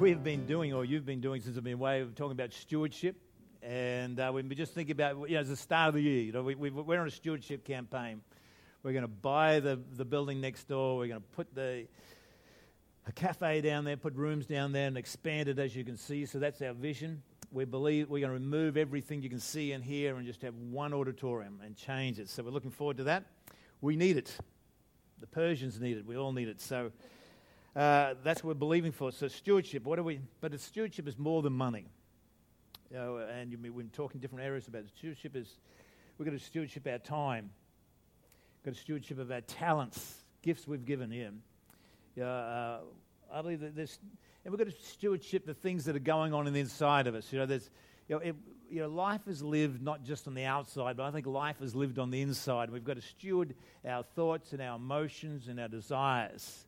we've been doing, or you've been doing since I've been away, we're talking about stewardship. And we've been just thinking about, you know, it's the start of the year. You know, we're on a stewardship campaign. We're going to buy the building next door. We're going to put a cafe down there, put rooms down there, and expand it, as you can see. So that's our vision. We believe we're going to remove everything you can see and hear and just have one auditorium and change it. So we're looking forward to that. We need it. The Persians need it. We all need it. So that's what we're believing for. So stewardship, but stewardship is more than money. You know, and we've been talking different areas about it. Stewardship is, we're going to stewardship our time. We've got a stewardship of our talents, gifts we've given him. I believe that this, and we've got to stewardship the things that are going on in the inside of us. You know, life is lived not just on the outside, but I think life is lived on the inside. We've got to steward our thoughts and our emotions and our desires.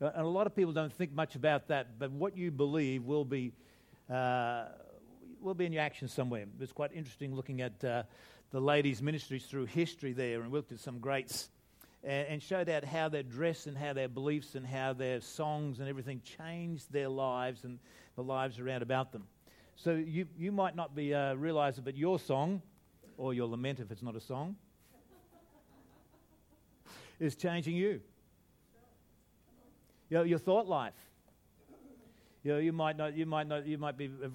You know, and a lot of people don't think much about that, but what you believe will be in your action somewhere. It's quite interesting looking at the ladies' ministries through history there, and looked at some greats and showed out how their dress and how their beliefs and how their songs and everything changed their lives and the lives around about them. So you might not be realise it, but your song, or your lament if it's not a song, is changing you. You know, your thought life. You know, you might have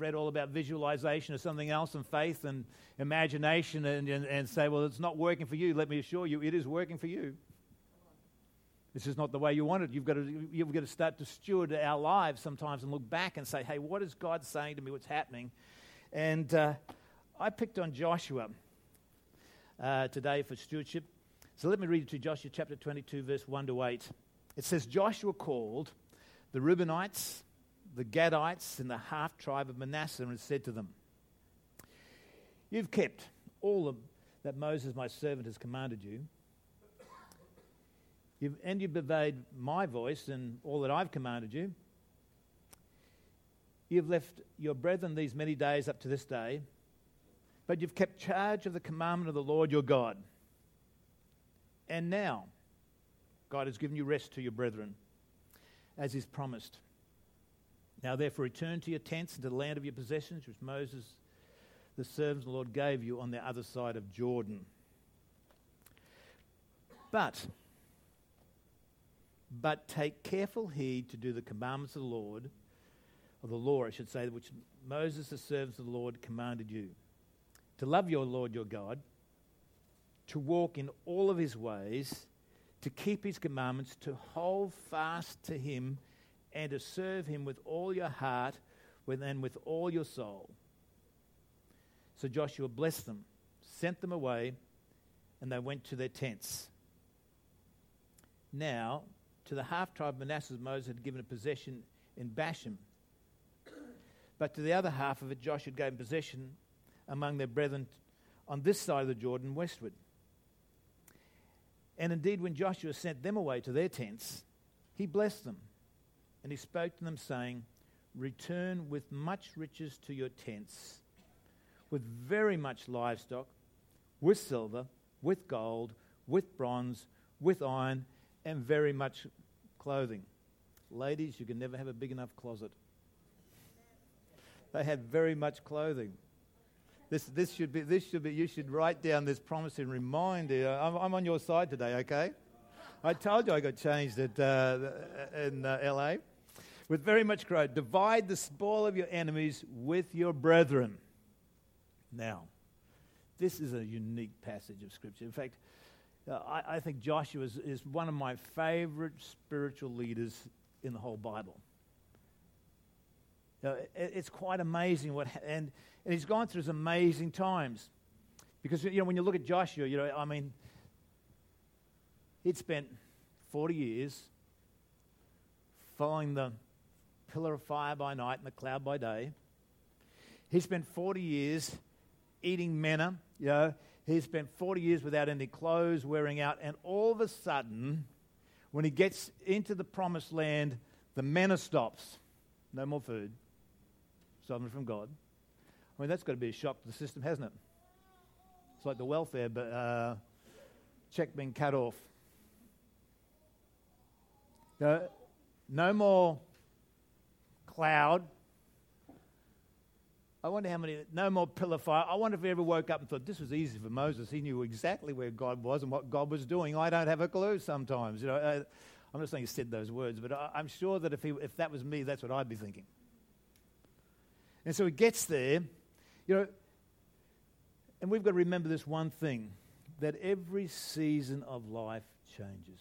read all about visualization or something else, and faith and imagination, and say, well, it's not working for you. Let me assure you, it is working for you. This is not the way you want it. You've got to start to steward our lives sometimes and look back and say, hey, what is God saying to me? What's happening? And I picked on Joshua today for stewardship. So let me read it to you, Joshua chapter 22, verse 1 to 8. It says, Joshua called the Reubenites, the Gadites, and the half-tribe of Manasseh, and said to them, you've kept all that Moses, my servant, has commanded you, you've obeyed my voice and all that I've commanded you. You've left your brethren these many days up to this day, but you've kept charge of the commandment of the Lord your God. And now God has given you rest to your brethren, as he's promised. Now therefore return to your tents and to the land of your possessions, which Moses, the servant of the Lord, gave you on the other side of Jordan. But take careful heed to do the commandments of the Lord, of the law, I should say, which Moses, the servant of the Lord, commanded you, to love your Lord your God, to walk in all of his ways, to keep his commandments, to hold fast to him, and to serve him with all your heart and with all your soul. So Joshua blessed them, sent them away, and they went to their tents. Now, to the half-tribe of Manasseh, Moses had given a possession in Bashan. But to the other half of it, Joshua gave possession among their brethren on this side of the Jordan, westward. And indeed, when Joshua sent them away to their tents, he blessed them. And he spoke to them, saying, return with much riches to your tents, with very much livestock, with silver, with gold, with bronze, with iron, and very much clothing. Ladies, you can never have a big enough closet. They had very much clothing. This should be. You should write down this promise and remind you. I'm on your side today, okay? I told you I got changed at in LA. With very much growth, divide the spoil of your enemies with your brethren. Now, this is a unique passage of Scripture. In fact, I think Joshua is one of my favorite spiritual leaders in the whole Bible. You know, it's quite amazing and he's gone through some amazing times, because you know, when you look at Joshua, you know, I mean, he'd spent 40 years following the pillar of fire by night and the cloud by day. He spent 40 years eating manna, you know. He spent 40 years without any clothes, wearing out, and all of a sudden, when he gets into the promised land, the manna stops. No more food. Something from God. I mean, that's got to be a shock to the system, hasn't it? It's like the welfare, but check being cut off. No more cloud, I wonder how many, no more pillar of fire. I wonder if he ever woke up and thought, this was easy for Moses. He knew exactly where God was and what God was doing. I don't have a clue sometimes. You know, I'm not saying he said those words, but I'm sure that if that was me, that's what I'd be thinking. And so he gets there, you know, and we've got to remember this one thing, that every season of life changes.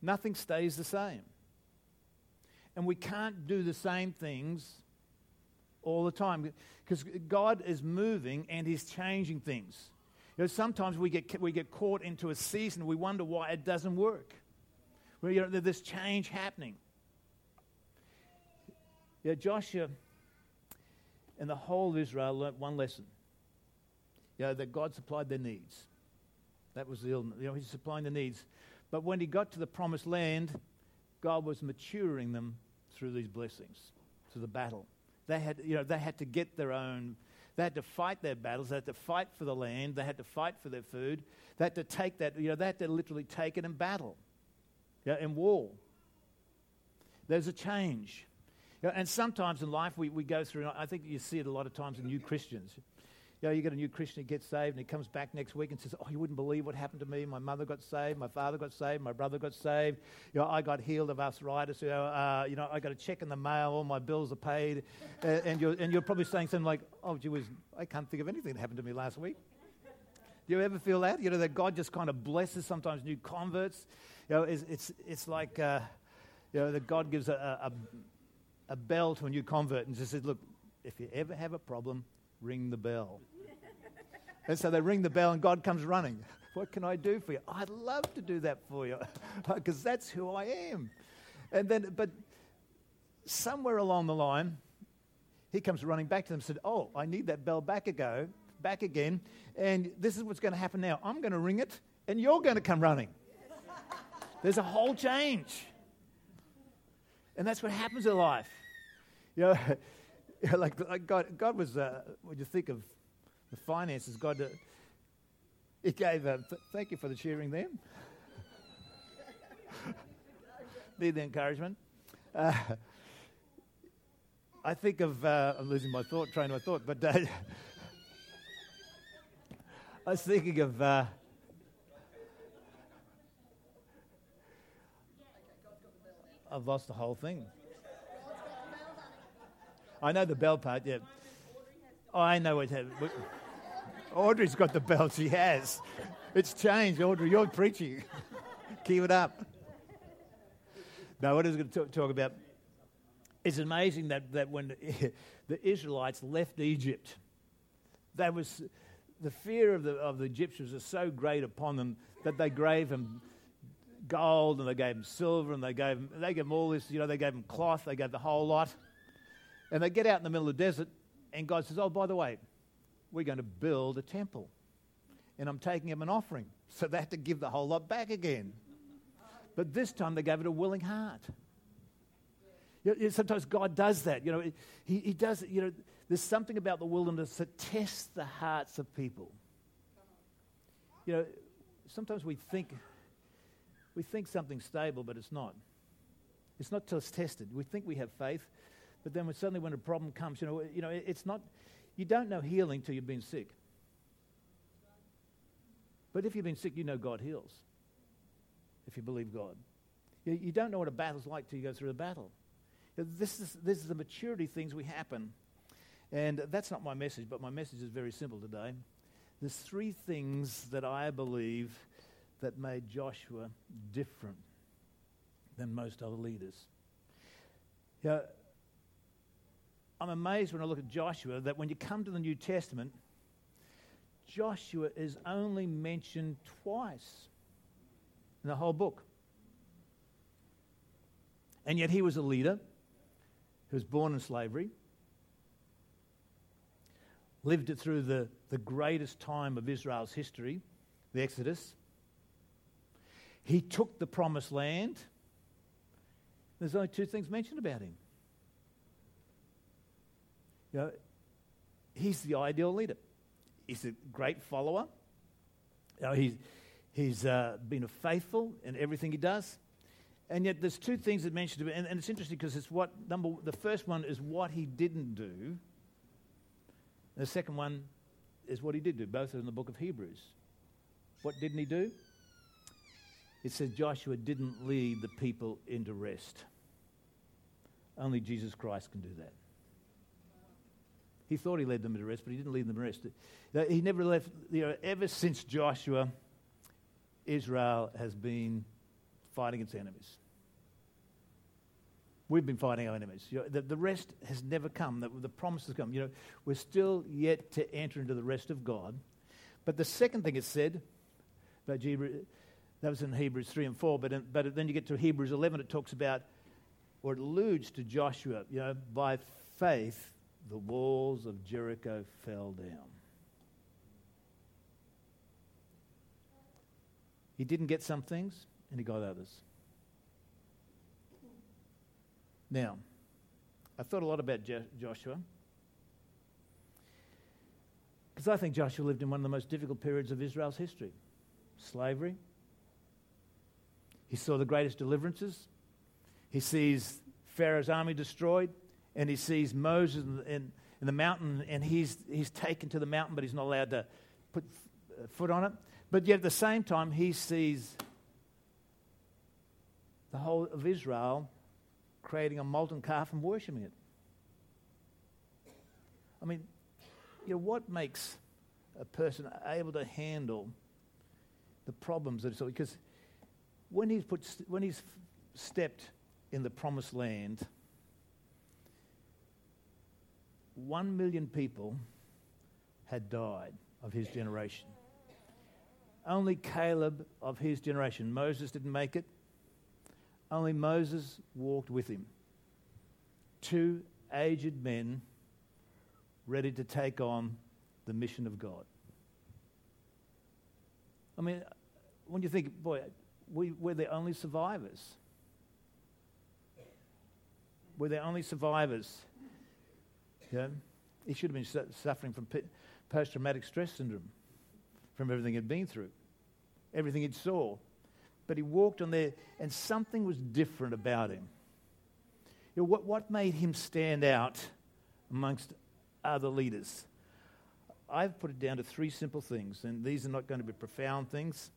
Nothing stays the same. And we can't do the same things all the time because God is moving and He's changing things. You know, sometimes we get caught into a season. We wonder why it doesn't work. Well, you know, there's this change happening. Yeah, you know, Joshua and the whole of Israel learnt one lesson. You know, that God supplied their needs. That was the illness. You know, He's supplying the needs. But when He got to the promised land, God was maturing them through these blessings, through the battle. They had to fight their battles. They had to fight for the land. They had to fight for their food. They had to take that. You know, they had to literally take it in battle, you know, in war. There's a change, you know, and sometimes in life we go through. I think you see it a lot of times in new Christians. You know, you get a new Christian who gets saved and he comes back next week and says, oh, you wouldn't believe what happened to me. My mother got saved. My father got saved. My brother got saved. You know, I got healed of arthritis. You know, I got a check in the mail. All my bills are paid. And you're probably saying something like, oh, gee whiz, I can't think of anything that happened to me last week. Do you ever feel that? You know, that God just kind of blesses sometimes new converts. You know, it's like, you know, that God gives a bell to a new convert and just says, look, if you ever have a problem, ring the bell. And so they ring the bell and God comes running. What can I do for you? I'd love to do that for you because that's who I am. And then, but somewhere along the line, He comes running back to them and said, oh, I need that bell back again. And this is what's going to happen now. I'm going to ring it and you're going to come running. There's a whole change. And that's what happens in life. You know, like God was, when you think of the finances, God, He gave, thank you for the cheering there. Need the encouragement. I think of, I'm losing my train of thought, but I was thinking of, I've lost the whole thing. I know the bell part, yeah. I know what's happening. Audrey's got the bell, she has. It's changed, Audrey, you're preaching. Keep it up. Now, what I was going to talk about, it's amazing that when the Israelites left Egypt, the fear of the Egyptians was so great upon them that they gave them gold and they gave them silver and they gave them all this, you know, they gave them cloth, they gave the whole lot. And they get out in the middle of the desert, and God says, oh, by the way, we're going to build a temple. And I'm taking them an offering. So they had to give the whole lot back again. But this time they gave it a willing heart. You know, sometimes God does that. You know, He does, you know, there's something about the wilderness that tests the hearts of people. You know, sometimes we think something's stable, but it's not. It's not till it's tested. We think we have faith. But then when a problem comes, you know, it's not, you don't know healing till you've been sick. But if you've been sick, you know God heals, if you believe God. You don't know what a battle's like till you go through the battle. This is the maturity things we happen. And that's not my message, but my message is very simple today. There's three things that I believe that made Joshua different than most other leaders. You know, I'm amazed when I look at Joshua that when you come to the New Testament, Joshua is only mentioned twice in the whole book. And yet he was a leader who was born in slavery, lived it through the greatest time of Israel's history, the Exodus. He took the promised land. There's only two things mentioned about him. You know, he's the ideal leader. He's a great follower. You know, he's been faithful in everything he does. And yet there's two things that mentioned, and it's interesting because it's what number. The first one is what he didn't do. And the second one is what he did do. Both are in the book of Hebrews. What didn't he do? It says Joshua didn't lead the people into rest. Only Jesus Christ can do that. He thought he led them into rest, but he didn't lead them to rest. He never left. Ever since Joshua, Israel has been fighting its enemies. We've been fighting our enemies. The rest has never come. The promise has come. We're still yet to enter into the rest of God. But the second thing it said about Hebrews, that was in Hebrews 3 and 4, but then you get to Hebrews 11, it talks about, or it alludes to Joshua, by faith the walls of Jericho fell down. He didn't get some things, and he got others. Now, I thought a lot about Joshua, because I think Joshua lived in one of the most difficult periods of Israel's history. Slavery. He saw the greatest deliverances. He sees Pharaoh's army destroyed, and he sees Moses in the mountain, and he's taken to the mountain, but he's not allowed to put foot on it. But yet at the same time, he sees the whole of Israel creating a molten calf and worshipping it. I mean, what makes a person able to handle the problems that it's... Because when he's stepped in the promised land, 1 million people had died of his generation. Only Caleb of his generation. Moses didn't make it. Only Moses walked with him. Two aged men ready to take on the mission of God. I mean, when you think, boy, we're the only survivors. We're the only survivors. He should have been suffering from post-traumatic stress syndrome from everything he'd been through, everything he'd saw. But he walked on there, and something was different about him. What made him stand out amongst other leaders? I've put it down to three simple things, and these are not going to be profound things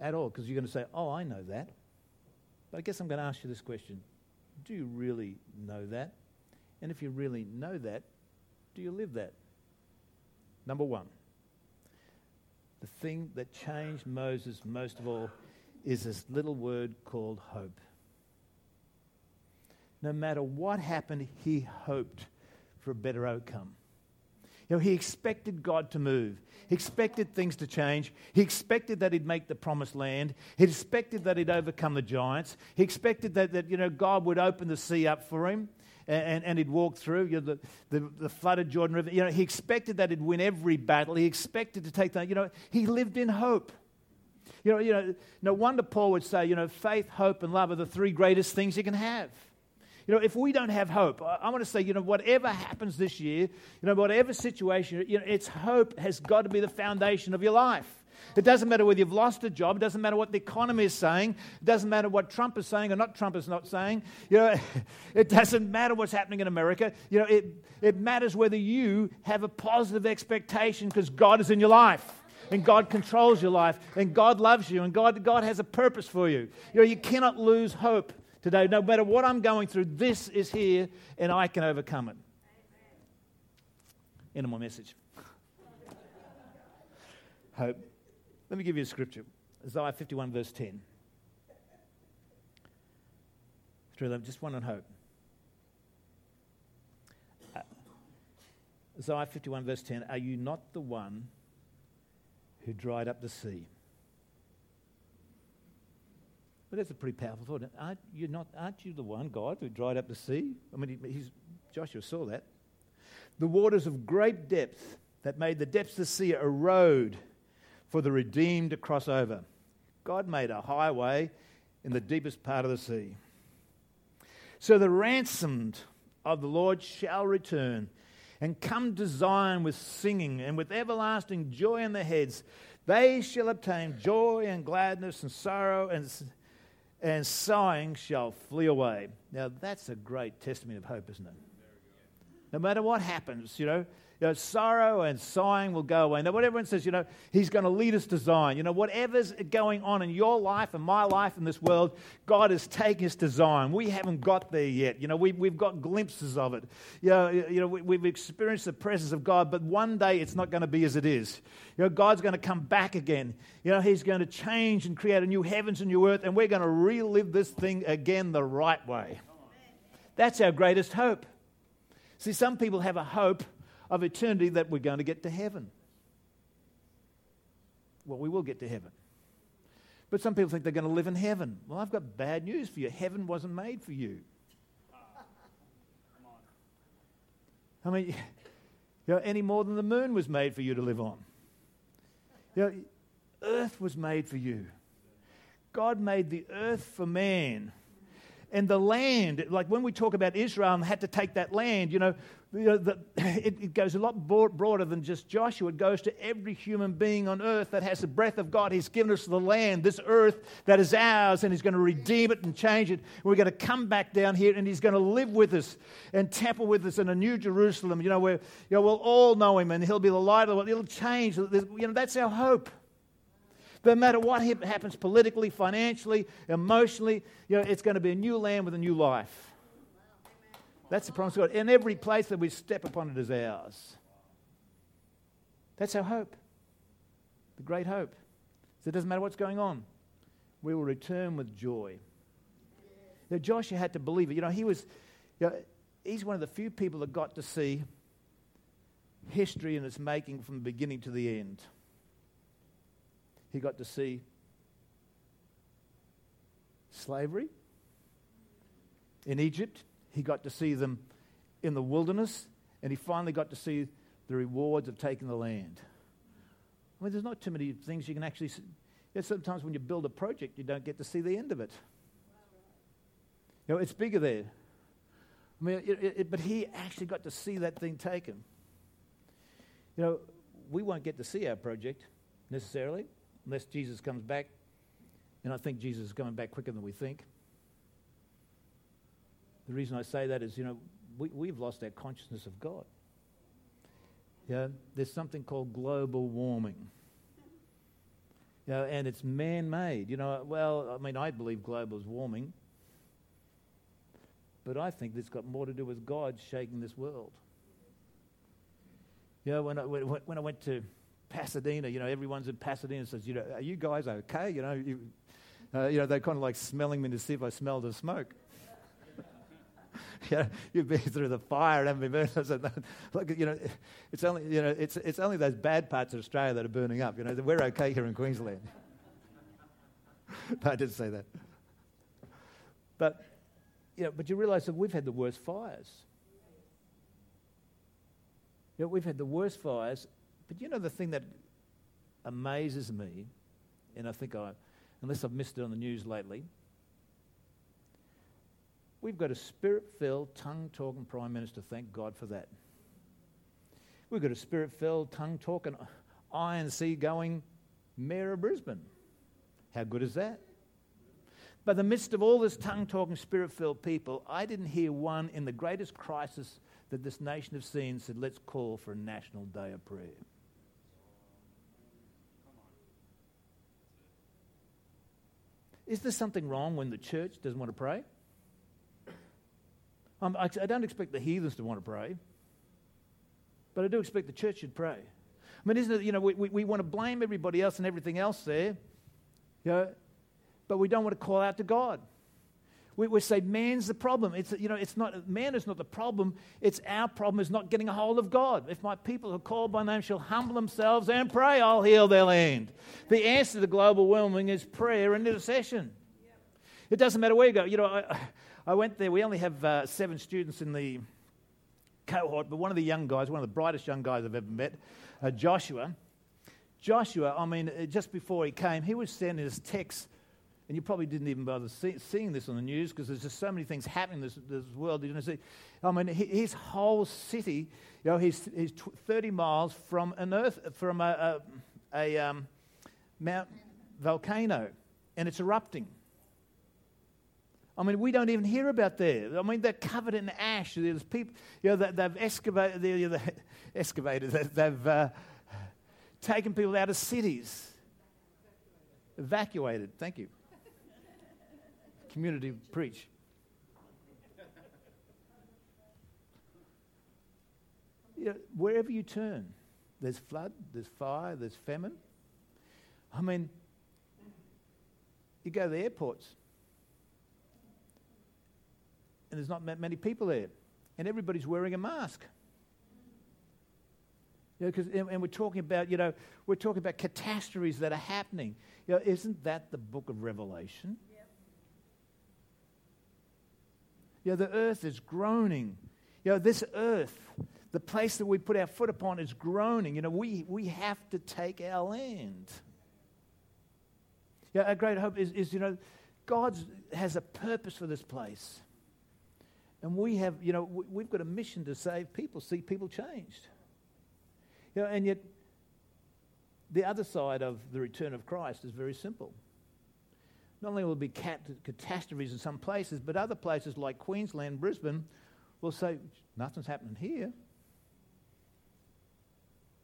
at all, because you're going to say, oh, I know that. But I guess I'm going to ask you this question. Do you really know that? And if you really know that, do you live that? Number one, the thing that changed Moses most of all is this little word called hope. No matter what happened, he hoped for a better outcome. He expected God to move. He expected things to change. He expected that he'd make the promised land. He expected that he'd overcome the giants. He expected that God would open the sea up for him and he'd walk through the flooded Jordan River. He expected that he'd win every battle. He expected to take that. He lived in hope. No wonder Paul would say, faith, hope, and love are the three greatest things you can have. If we don't have hope, I want to say, whatever happens this year, whatever situation, it's hope has got to be the foundation of your life. It doesn't matter whether you've lost a job. It doesn't matter what the economy is saying. It doesn't matter what Trump is saying or not Trump is not saying. It doesn't matter what's happening in America. It matters whether you have a positive expectation because God is in your life. And God controls your life. And God loves you. And God has a purpose for you. You cannot lose hope. Today, no matter what I'm going through, this is here and I can overcome it. End of my message. Hope. Let me give you a scripture. Isaiah 51 verse 10. Just one on hope. Isaiah 51 verse 10. Are you not the one who dried up the sea? But that's a pretty powerful thought. Aren't you the one, God, who dried up the sea? I mean, Joshua saw that. The waters of great depth that made the depths of the sea a road for the redeemed to cross over. God made a highway in the deepest part of the sea. So the ransomed of the Lord shall return and come to Zion with singing and with everlasting joy in their heads. They shall obtain joy and gladness and sorrow and and sighing shall flee away. Now, that's a great testament of hope, isn't it? No matter what happens, sorrow and sighing will go away. Now, what everyone says, he's going to lead us to Zion. Whatever's going on in your life and my life in this world, God is taking us to Zion. We haven't got there yet. We've got glimpses of it. We've experienced the presence of God, but one day it's not going to be as it is. God's going to come back again. He's going to change and create a new heavens and new earth, and we're going to relive this thing again the right way. That's our greatest hope. See, some people have a hope of eternity that we're going to get to heaven. Well, we will get to heaven. But some people think they're going to live in heaven. Well, I've got bad news for you. Heaven wasn't made for you. I mean, any more than the moon was made for you to live on. Earth was made for you. God made the earth for man. And the land, like when we talk about Israel and had to take that land, it goes a lot broader than just Joshua. It goes to every human being on earth that has the breath of God. He's given us the land, this earth that is ours, and he's going to redeem it and change it. We're going to come back down here, and he's going to live with us and temple with us in a new Jerusalem, where we'll all know him, and he'll be the light of the world. It'll change. That's our hope. No matter what happens politically, financially, emotionally, it's going to be a new land with a new life. That's the promise of God. And every place that we step upon it is ours. That's our hope. The great hope. So it doesn't matter what's going on. We will return with joy. Now, Joshua had to believe it. He's one of the few people that got to see history in its making from the beginning to the end. He got to see slavery in Egypt. He got to see them in the wilderness. And he finally got to see the rewards of taking the land. I mean, there's not too many things you can actually see. Sometimes when you build a project, you don't get to see the end of it. It's bigger there. I mean, but he actually got to see that thing taken. We won't get to see our project necessarily. Unless Jesus comes back, and I think Jesus is coming back quicker than we think. The reason I say that is, we've lost our consciousness of God. There's something called global warming. And it's man-made. I believe global is warming, but I think it's got more to do with God shaking this world. When I went to Pasadena, everyone's in Pasadena says, are you guys okay? They're kind of like smelling me to see if I smell the smoke. You've been through the fire, haven't you? It's only those bad parts of Australia that are burning up. We're okay here in Queensland. No, I didn't say that. But you realise that we've had the worst fires. We've had the worst fires. But the thing that amazes me, and I think unless I've missed it on the news lately, we've got a spirit-filled, tongue-talking Prime Minister. Thank God for that. We've got a spirit-filled, tongue-talking, INC-going Mayor of Brisbane. How good is that? But in the midst of all this tongue-talking, spirit-filled people, I didn't hear one in the greatest crisis that this nation has seen said, let's call for a national day of prayer. Is there something wrong when the church doesn't want to pray? I don't expect the heathens to want to pray, but I do expect the church should pray. I mean, isn't it, we want to blame everybody else and everything else there, but we don't want to call out to God. We say man's the problem. Man is not the problem. It's our problem is not getting a hold of God. If my people who are called by name shall humble themselves and pray, I'll heal their land. The answer to global warming is prayer and intercession. Yep. It doesn't matter where you go. I went there. We only have 7 students in the cohort, but one of the young guys, one of the brightest young guys I've ever met, Joshua. Joshua, I mean, just before he came, he was sending us texts. And you probably didn't even bother seeing this on the news because there's just so many things happening in this world. You don't see. I mean, his whole city, he's 30 miles from a volcano, and it's erupting. I mean, we don't even hear about there. I mean, they're covered in ash. There's people, you know, they've excavated, they've taken people out of cities. Evacuated. Thank you. Community preach. You know, wherever you turn, there's flood, there's fire, there's famine. I mean, you go to the airports and there's not many people there and everybody's wearing a mask. You know, and we're talking about, you know, we're talking about catastrophes that are happening. You know, isn't that the book of Revelation? Yep. You know, the earth is groaning. You know, this earth, the place that we put our foot upon is groaning. You know, we have to take our land. Yeah, our great hope is you know, God has a purpose for this place. And we have, you know, we've got a mission to save people, see people changed. You know, and yet the other side of the return of Christ is very simple. Not only will there be catastrophes in some places, but other places like Queensland, Brisbane, will say, nothing's happening here.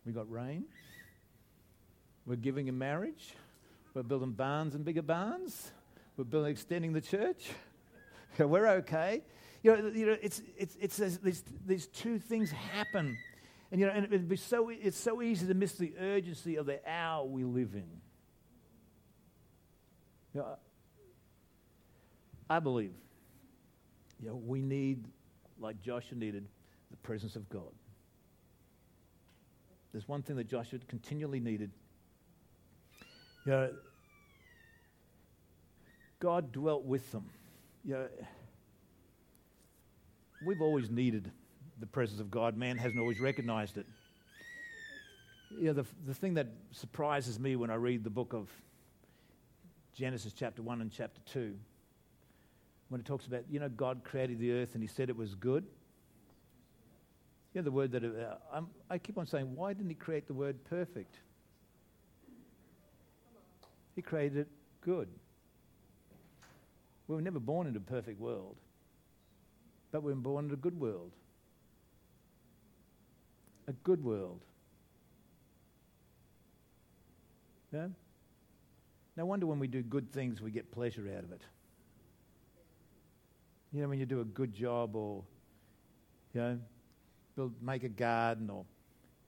We got rain. We're giving in marriage. We're building barns and bigger barns. We're building, extending the church. We're okay. You know, these two things happen, and you know, and it's so easy to miss the urgency of the hour we live in. You know, I believe, you know, we need, like Joshua needed, the presence of God. There's one thing that Joshua continually needed. You know, God dwelt with them. You know, we've always needed the presence of God. Man hasn't always recognized it. You know, the thing that surprises me when I read the book of Genesis chapter 1 and chapter 2, when it talks about, you know, God created the earth and he said it was good. You know, the word that I keep on saying, why didn't he create the word perfect? He created it good. We were never born into a perfect world, but we were born into a good world. A good world. No? No wonder when we do good things, we get pleasure out of it. You know, when you do a good job or, you know, make a garden or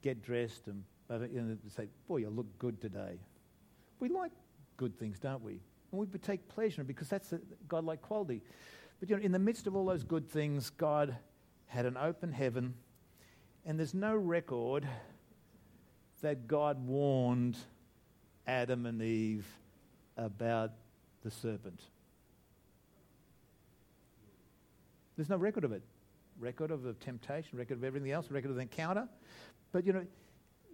get dressed and, you know, say, boy, you look good today. We like good things, don't we? And we take pleasure in it because that's a God-like quality. But you know, in the midst of all those good things, God had an open heaven, and there's no record that God warned Adam and Eve about the serpent. There's no record of it. Record of the temptation, record of everything else, record of the encounter. But you know,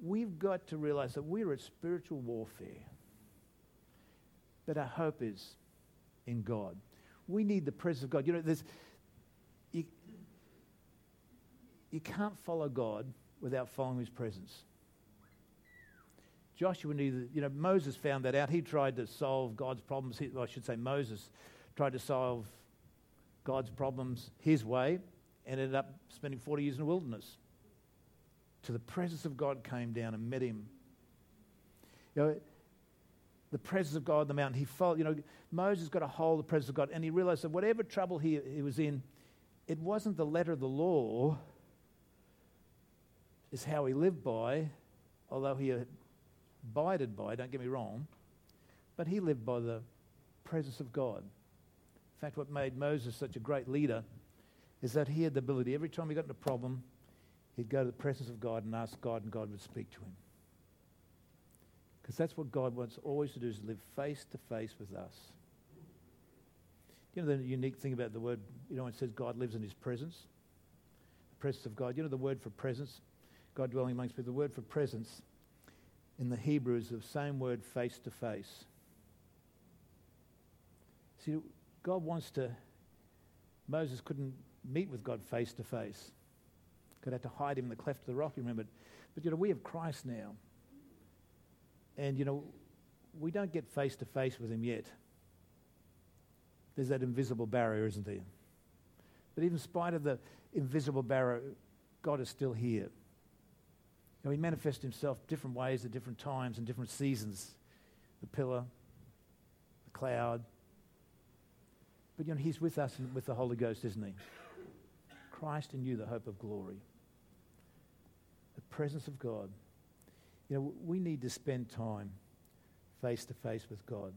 we've got to realize that we're at spiritual warfare. But our hope is in God. We need the presence of God. You know, you can't follow God without following his presence. Joshua needed, you know, Moses found that out. He tried to solve God's problems. I should say Moses tried to solve God's problems his way and ended up spending 40 years in the wilderness. Till the presence of God came down and met him. You know, the presence of God on the mountain. He felt, you know, Moses got a hold of the presence of God, and he realized that whatever trouble he was in, it wasn't the letter of the law is how he lived by, although he abided by, don't get me wrong, but he lived by the presence of God. In fact, what made Moses such a great leader is that he had the ability, every time he got into a problem, he'd go to the presence of God and ask God, and God would speak to him. Because that's what God wants always to do, is live face to face with us. You know the unique thing about the word, you know, it says God lives in his presence. The presence of God. You know the word for presence, God dwelling amongst people, the word for presence in the Hebrew is the same word, face to face. See, God wants to, Moses couldn't meet with God face to face. God had to hide him in the cleft of the rock, you remember. But you know, we have Christ now. And, you know, we don't get face-to-face with him yet. there's that invisible barrier, isn't there? But even in spite of the invisible barrier, God is still here. Now, he manifests himself different ways at different times and different seasons. The pillar, the cloud. But you know, he's with us and with the Holy Ghost, isn't he? Christ in you, the hope of glory. The presence of God. You know, we need to spend time face to face with God.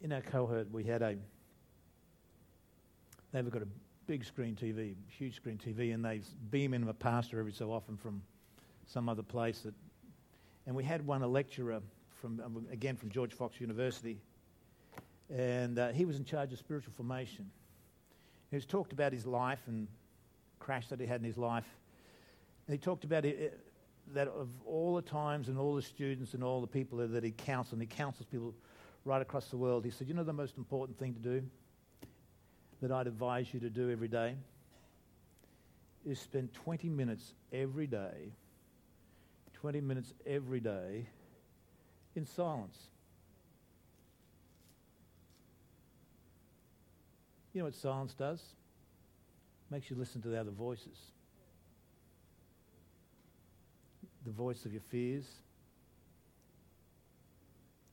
In our cohort, we had they've got a big screen TV, huge screen TV, and they beam in a pastor every so often from some other place. And we had a lecturer from George Fox University, and he was in charge of spiritual formation. He was talked about his life and crash that he had in his life. And he talked about it, that of all the times and all the students and all the people that he counseled, and he counsels people right across the world, he said, you know the most important thing to do that I'd advise you to do every day is spend 20 minutes every day in silence. You know what silence does? Makes you listen to the other voices. The voice of your fears.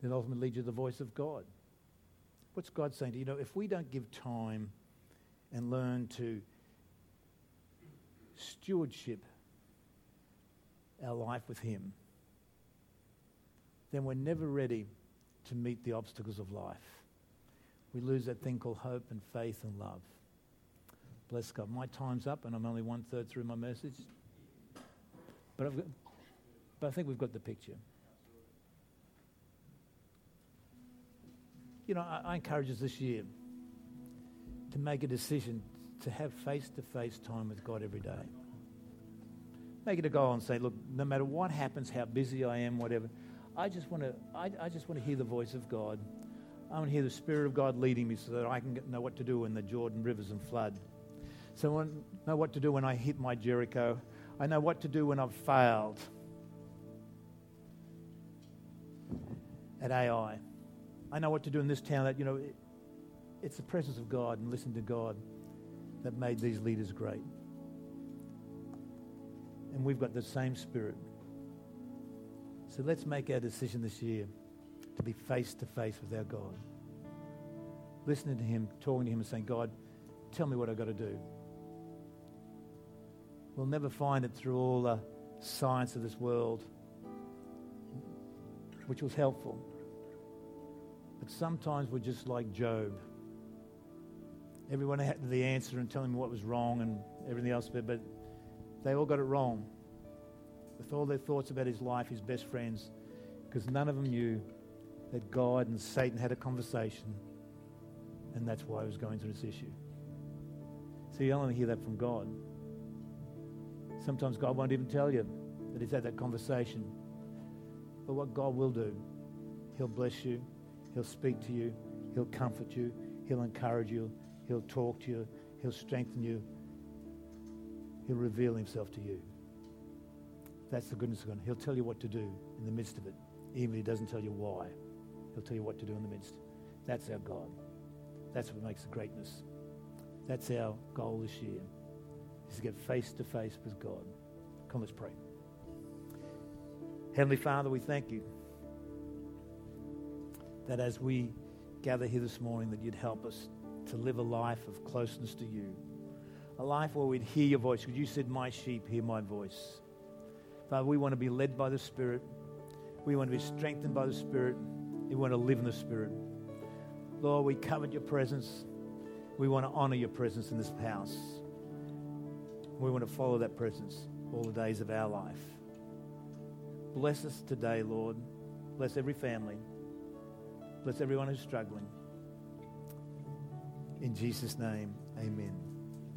Then ultimately leads you to the voice of God. What's God saying to you? You know, if we don't give time and learn to stewardship our life with him, then we're never ready to meet the obstacles of life. We lose that thing called hope and faith and love. Bless God. My time's up and I'm only 1/3 through my message. But I think we've got the picture. You know, I encourage us this year to make a decision to have face-to-face time with God every day. Make it a goal and say, look, no matter what happens, how busy I am, whatever, I just want to hear the voice of God. I want to hear the Spirit of God leading me so that I can know what to do when the Jordan rivers and flood. So I know what to do when I hit my Jericho. I know what to do when I've failed at AI. I know what to do in this town. That, you know, it's the presence of God and listening to God that made these leaders great. And we've got the same spirit. So let's make our decision this year to be face to face with our God. Listening to him, talking to him and saying, God, tell me what I've got to do. We'll never find it through all the science of this world, which was helpful. But sometimes we're just like Job. Everyone had the answer and telling him what was wrong and everything else, but they all got it wrong. With all their thoughts about his life, his best friends, because none of them knew that God and Satan had a conversation, and that's why he was going through this issue. So you only hear that from God. Sometimes God won't even tell you that he's had that conversation. But what God will do, he'll bless you, he'll speak to you, he'll comfort you, he'll encourage you, he'll talk to you, he'll strengthen you, he'll reveal himself to you. That's the goodness of God. He'll tell you what to do in the midst of it, even if he doesn't tell you why. He'll tell you what to do in the midst. That's our God. That's what makes the greatness. That's our goal this year, is to get face to face with God. Come, let's pray. Heavenly Father, we thank you that as we gather here this morning, that you'd help us to live a life of closeness to you, a life where we'd hear your voice, because you said, my sheep hear my voice. Father, we want to be led by the Spirit. We want to be strengthened by the Spirit. We want to live in the Spirit. Lord, we covet your presence. We want to honor your presence in this house. We want to follow that presence all the days of our life. Bless us today, Lord. Bless every family. Bless everyone who's struggling. In Jesus' name, amen.